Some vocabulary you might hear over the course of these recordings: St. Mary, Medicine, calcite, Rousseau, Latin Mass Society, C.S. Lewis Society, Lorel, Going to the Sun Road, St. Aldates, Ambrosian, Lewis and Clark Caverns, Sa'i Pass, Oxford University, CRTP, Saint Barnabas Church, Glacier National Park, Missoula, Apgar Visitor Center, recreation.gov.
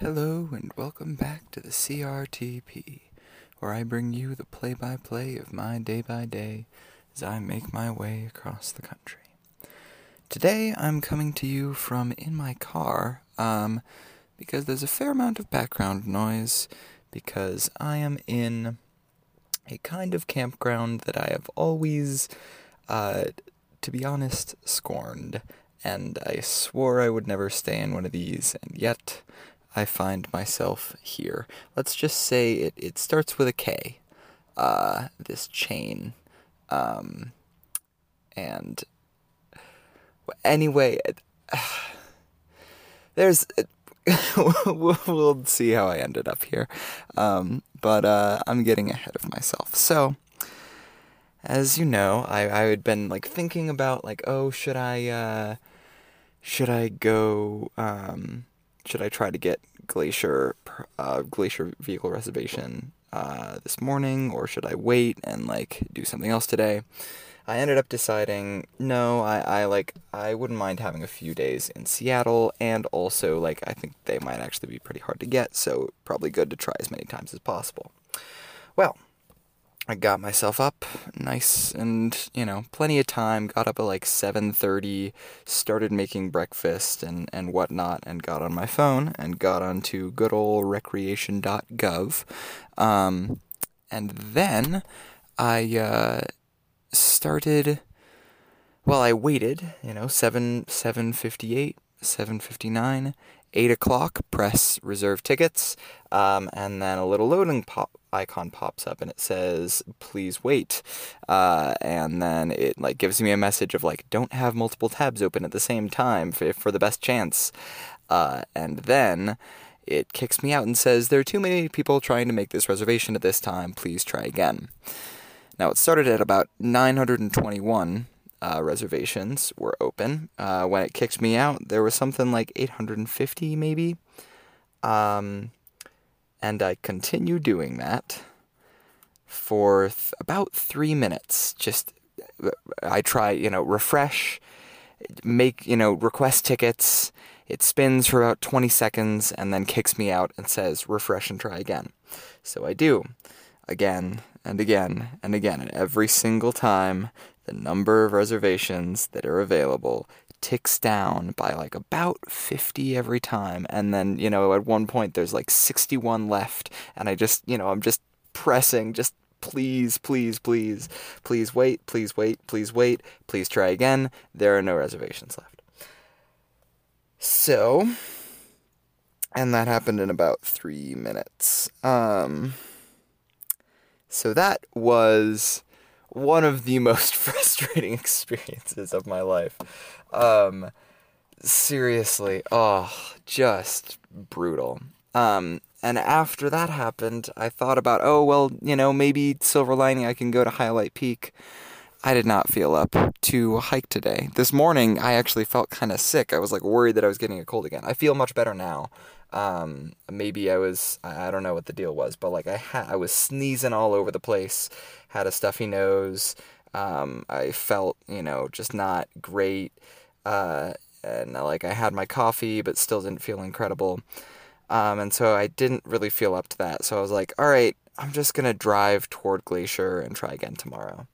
Hello and welcome back to the CRTP, where I bring you the play-by-play of my day-by-day as I make my way across the country. Today I'm coming to you from in my car, because there's a fair amount of background noise, because I am in a kind of campground that I have always, to be honest, scorned, and I swore I would never stay in one of these, and yet I find myself here. Let's just say it starts with a K, this chain. Anyway, we'll see how I ended up here. I'm getting ahead of myself. So, as you know, I had been, thinking about, oh, should I go, should I try to get Glacier vehicle reservation this morning, or should I wait and do something else today? I ended up deciding no, I wouldn't mind having a few days in Seattle, and also I think they might actually be pretty hard to get, so probably good to try as many times as possible. Well, I got myself up nice and, plenty of time, got up at 7:30, started making breakfast and whatnot, and got on my phone and got onto good old recreation.gov. And then I started, well, I waited, 7:58, 7:59, 8 o'clock, press reserve tickets, and then a little loading icon pops up and it says, please wait, and then it gives me a message of don't have multiple tabs open at the same time for the best chance, and then it kicks me out and says, there are too many people trying to make this reservation at this time, please try again. Now it started at about 921 reservations were open. When it kicked me out, there was something 850 maybe, and I continued doing that for about 3 minutes. Just, I try, refresh, make, request tickets. It spins for about 20 seconds and then kicks me out and says, refresh and try again. So I do, again and again and again, and every single time the number of reservations that are available ticks down by about 50 every time, and then at one point there's 61 left, and I just I'm just pressing, just please, please, please, please wait, please wait, please wait, please try again. There are no reservations left. So, and that happened in about 3 minutes. So that was one of the most frustrating experiences of my life. Seriously, just brutal. And after that happened, I thought about, maybe silver lining, I can go to Highlight Peak. I did not feel up to hike today. This morning, I actually felt kind of sick. I was worried that I was getting a cold again. I feel much better now. Maybe I was, I don't know what the deal was, but I was sneezing all over the place, had a stuffy nose, I felt, just not great, and I had my coffee, but still didn't feel incredible, and so I didn't really feel up to that, so I was all right, I'm just gonna drive toward Glacier and try again tomorrow.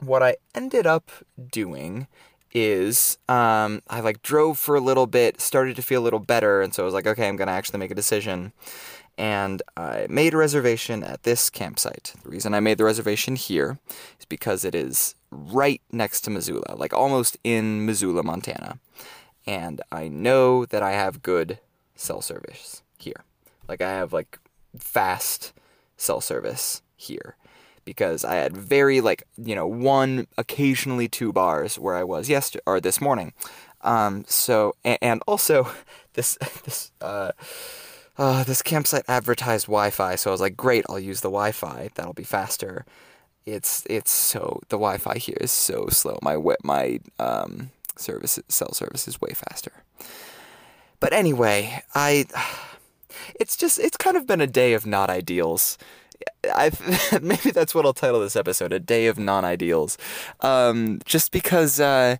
What I ended up doing is, I drove for a little bit, started to feel a little better, and so I was okay, I'm gonna actually make a decision, and I made a reservation at this campsite. The reason I made the reservation here is because it is right next to Missoula, almost in Missoula, Montana, and I know that I have good cell service here. I have, fast cell service here, because I had very, one, occasionally two bars where I was yesterday, or this morning. So, and also, this campsite advertised Wi-Fi, so I was great, I'll use the Wi-Fi, that'll be faster. The Wi-Fi here is so slow, my cell service is way faster. But anyway, it's kind of been a day of not ideals. Maybe that's what I'll title this episode, A Day of Non-Ideals, just because, I'm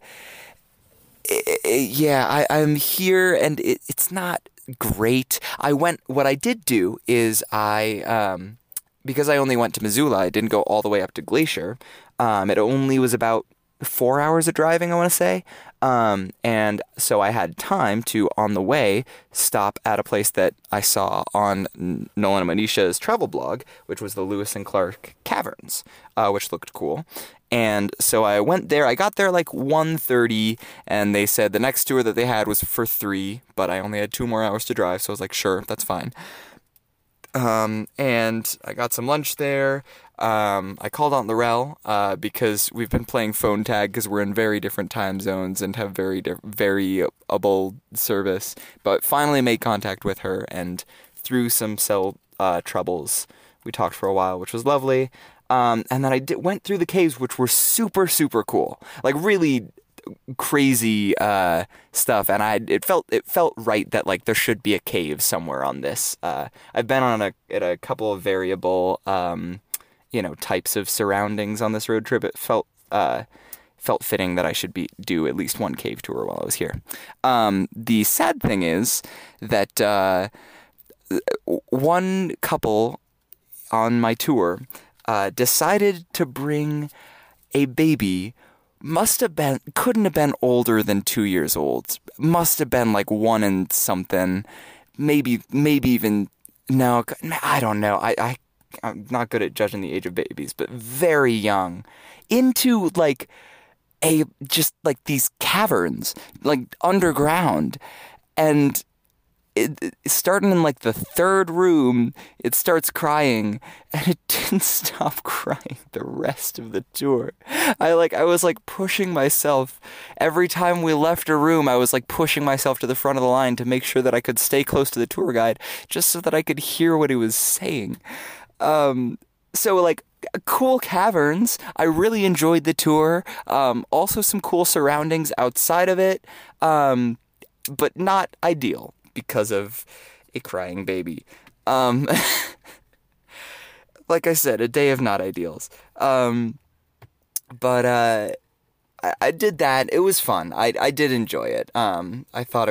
here, and it's not great. What I did do is because I only went to Missoula, I didn't go all the way up to Glacier. It only was about 4 hours of driving, I want to say. And so I had time to, on the way, stop at a place that I saw on Nolan and Manisha's travel blog, which was the Lewis and Clark Caverns, which looked cool. And so I went there. I got there like 1:30, and they said the next tour that they had was for 3, but I only had 2 more hours to drive, so I was like, sure, that's fine. And I got some lunch there. I called Aunt Lorel, because we've been playing phone tag because we're in very different time zones and have very variable service, but finally made contact with her, and through some cell, troubles, we talked for a while, which was lovely. And then I went through the caves, which were super, super cool, like really crazy, stuff. And it felt right that like there should be a cave somewhere on this. I've been on at a couple of variable, types of surroundings on this road trip. It felt fitting that I should do at least one cave tour while I was here. The sad thing is that, one couple on my tour, decided to bring a baby. Couldn't have been older than 2 years old. Must have been like 1 and something, maybe even, no, I don't know. I'm not good at judging the age of babies, but very young, into like just like these caverns, like underground, and starting in like the 3rd room, it starts crying, and it didn't stop crying the rest of the tour. I was like pushing myself every time we left a room. I was like pushing myself to the front of the line to make sure that I could stay close to the tour guide, just so that I could hear what he was saying. So like cool caverns. I really enjoyed the tour. Also some cool surroundings outside of it. But not ideal, because of a crying baby. Like I said, a day of not ideals. I did that. It was fun. I did enjoy it. I thought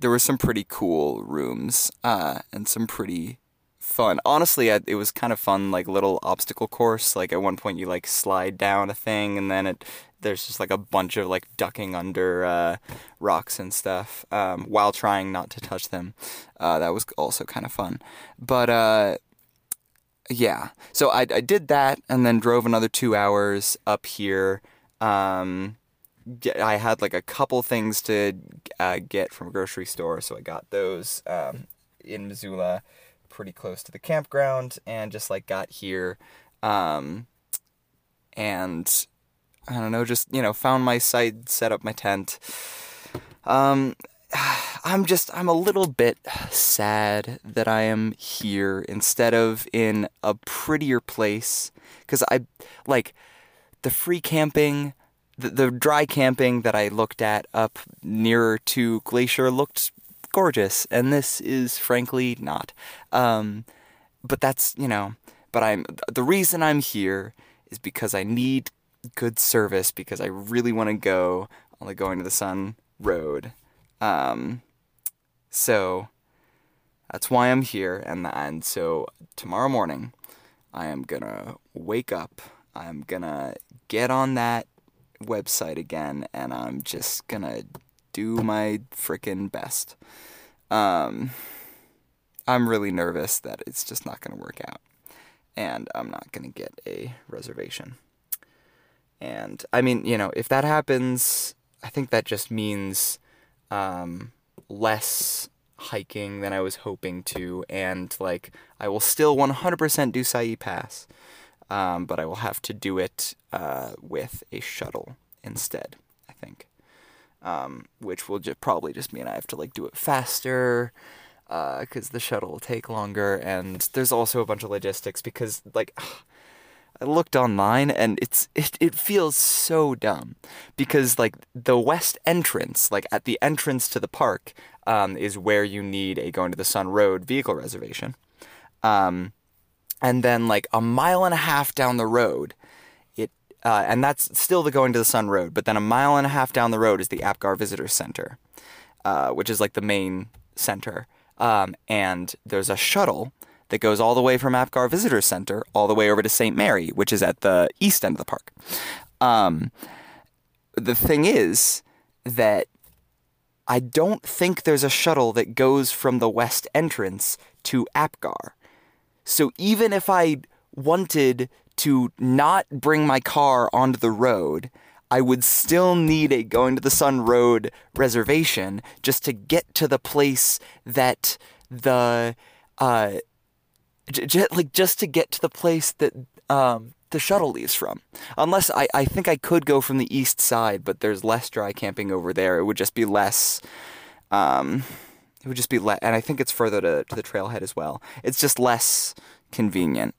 there were some pretty cool rooms, and some pretty fun. Honestly, it was kind of fun, like little obstacle course. Like at one point you like slide down a thing, and then there's just like a bunch of like ducking under rocks and stuff, while trying not to touch them. That was also kind of fun. But yeah, so I did that, and then drove another 2 hours up here. I had like a couple things to get from a grocery store, so I got those in Missoula, pretty close to the campground, and just like got here, and I don't know, just, found my site, set up my tent. I'm a little bit sad that I am here instead of in a prettier place, because the free camping, the dry camping that I looked at up nearer to Glacier looked gorgeous, and this is frankly not. But that's, but the reason I'm here is because I need good service, because I really want to go on the Going to the Sun Road. So that's why I'm here. And so tomorrow morning I am going to wake up. I'm going to get on that website again, and I'm just going to do my frickin' best. I'm really nervous that it's just not going to work out, and I'm not going to get a reservation. And I mean, if that happens, I think that just means less hiking than I was hoping to, and like I will still 100% do Sa'i Pass, but I will have to do it with a shuttle instead, I think, which will probably just mean I have to like do it faster, because the shuttle will take longer, and there's also a bunch of logistics because like. I looked online, and it feels so dumb because like the west entrance, like at the entrance to the park, is where you need a Going to the Sun Road vehicle reservation. And then like 1.5 miles down the road, and that's still the Going to the Sun Road, but then 1.5 miles down the road is the Apgar Visitor Center, which is like the main center. And there's a shuttle that goes all the way from Apgar Visitor Center all the way over to St. Mary, which is at the east end of the park. The thing is that I don't think there's a shuttle that goes from the west entrance to Apgar. So even if I wanted to not bring my car onto the road, I would still need a Going to the Sun Road reservation just to get to the place that the, just to get to the place that the shuttle leaves from. Unless I think I could go from the east side, but there's less dry camping over there. It would just be less. It would just be less, and I think it's further to the trailhead as well. It's just less convenient.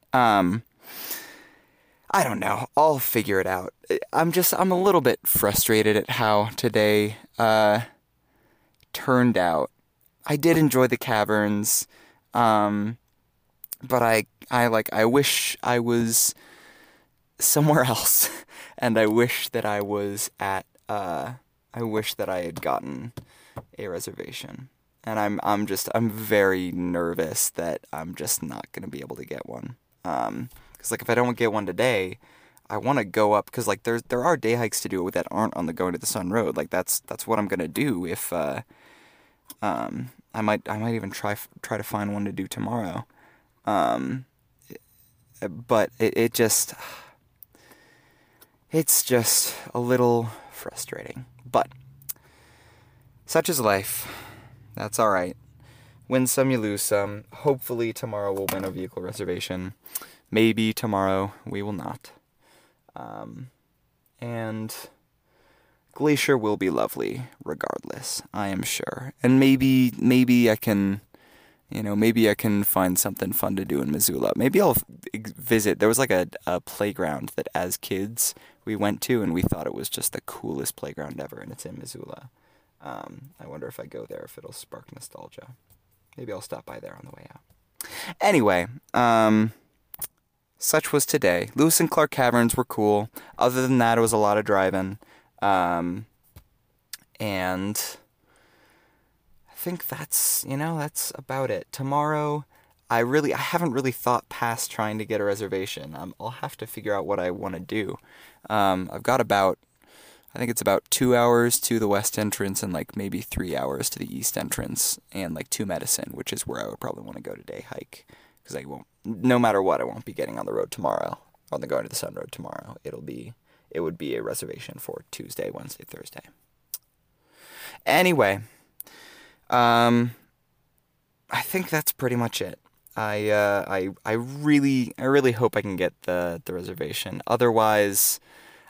I don't know. I'll figure it out. I'm a little bit frustrated at how today turned out. I did enjoy the caverns, but I wish I was somewhere else, and I wish that I was at I wish that I had gotten a reservation. And I'm very nervous that I'm just not going to be able to get one. Because, like, if I don't get one today, I want to go up, because, like, there are day hikes to do that aren't on the Going to the Sun Road. Like, that's what I'm going to do if, I might even try to find one to do tomorrow. But it just, it's just a little frustrating. But such is life. That's all right. Win some, you lose some. Hopefully tomorrow we'll win a vehicle reservation. Maybe tomorrow we will not. And Glacier will be lovely regardless, I am sure. And maybe I can, you know, maybe I can find something fun to do in Missoula. Maybe I'll visit. There was like a playground that as kids we went to, and we thought it was just the coolest playground ever, and it's in Missoula. I wonder if I go there, if it'll spark nostalgia. Maybe I'll stop by there on the way out. Anyway, such was today. Lewis and Clark Caverns were cool. Other than that, it was a lot of driving. And I think that's, you know, that's about it. Tomorrow, I haven't really thought past trying to get a reservation. I'll have to figure out what I want to do. I've got about, I think it's about 2 hours to the west entrance and like maybe 3 hours to the east entrance and like to Medicine, which is where I would probably want to go today hike. Because I won't, no matter what, I won't be getting on the road tomorrow, on the Going to the Sun Road tomorrow. It would be a reservation for Tuesday, Wednesday, Thursday. Anyway, I think that's pretty much it. I really hope I can get the reservation. Otherwise,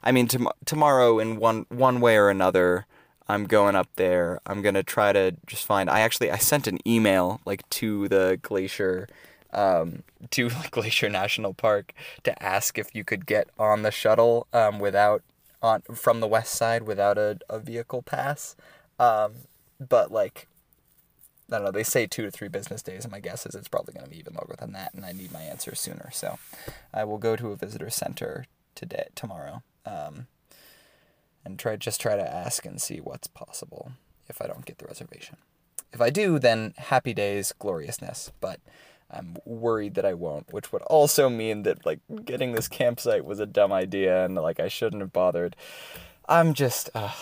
I mean, tomorrow in one way or another, I'm going up there. I'm going to try to just find, I sent an email like to the Glacier, to Glacier National Park to ask if you could get on the shuttle from the west side without a vehicle pass. But like, I don't know, they say 2 to 3 business days, and my guess is it's probably going to be even longer than that, and I need my answer sooner. So I will go to a visitor center tomorrow, and try to ask and see what's possible if I don't get the reservation. If I do, then happy days, gloriousness, but I'm worried that I won't, which would also mean that, like, getting this campsite was a dumb idea and, like, I shouldn't have bothered. I'm just, I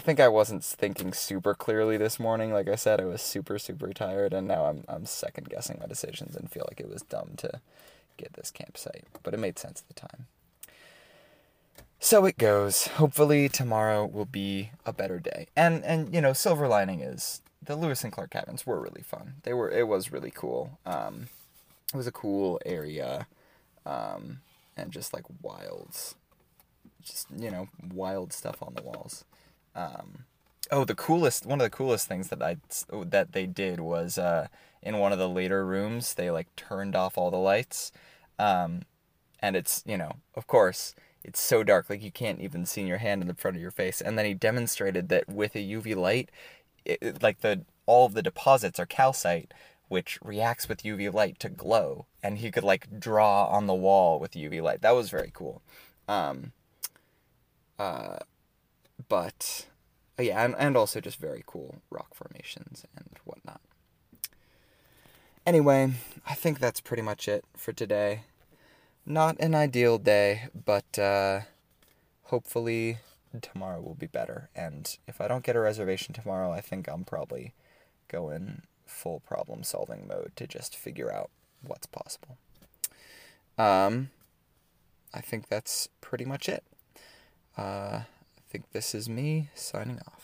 think I wasn't thinking super clearly this morning. Like I said, I was super, super tired, and now I'm second-guessing my decisions and feel like it was dumb to get this campsite, but it made sense at the time. So it goes. Hopefully tomorrow will be a better day. And you know, silver lining is the Lewis and Clark Caverns were really fun. It was really cool. It was a cool area, and just like wild stuff on the walls. One of the coolest things that they did was, in one of the later rooms, they like turned off all the lights. And it's, you know, of course it's so dark, like you can't even see your hand in the front of your face. And then he demonstrated that with a UV light, all of the deposits are calcite, which reacts with UV light to glow, and he could like draw on the wall with UV light. That was very cool. But yeah, and also just very cool rock formations and whatnot. Anyway, I think that's pretty much it for today. Not an ideal day, but hopefully tomorrow will be better. And if I don't get a reservation tomorrow, I think I'm probably going full problem-solving mode to just figure out what's possible. I think that's pretty much it. I think this is me signing off.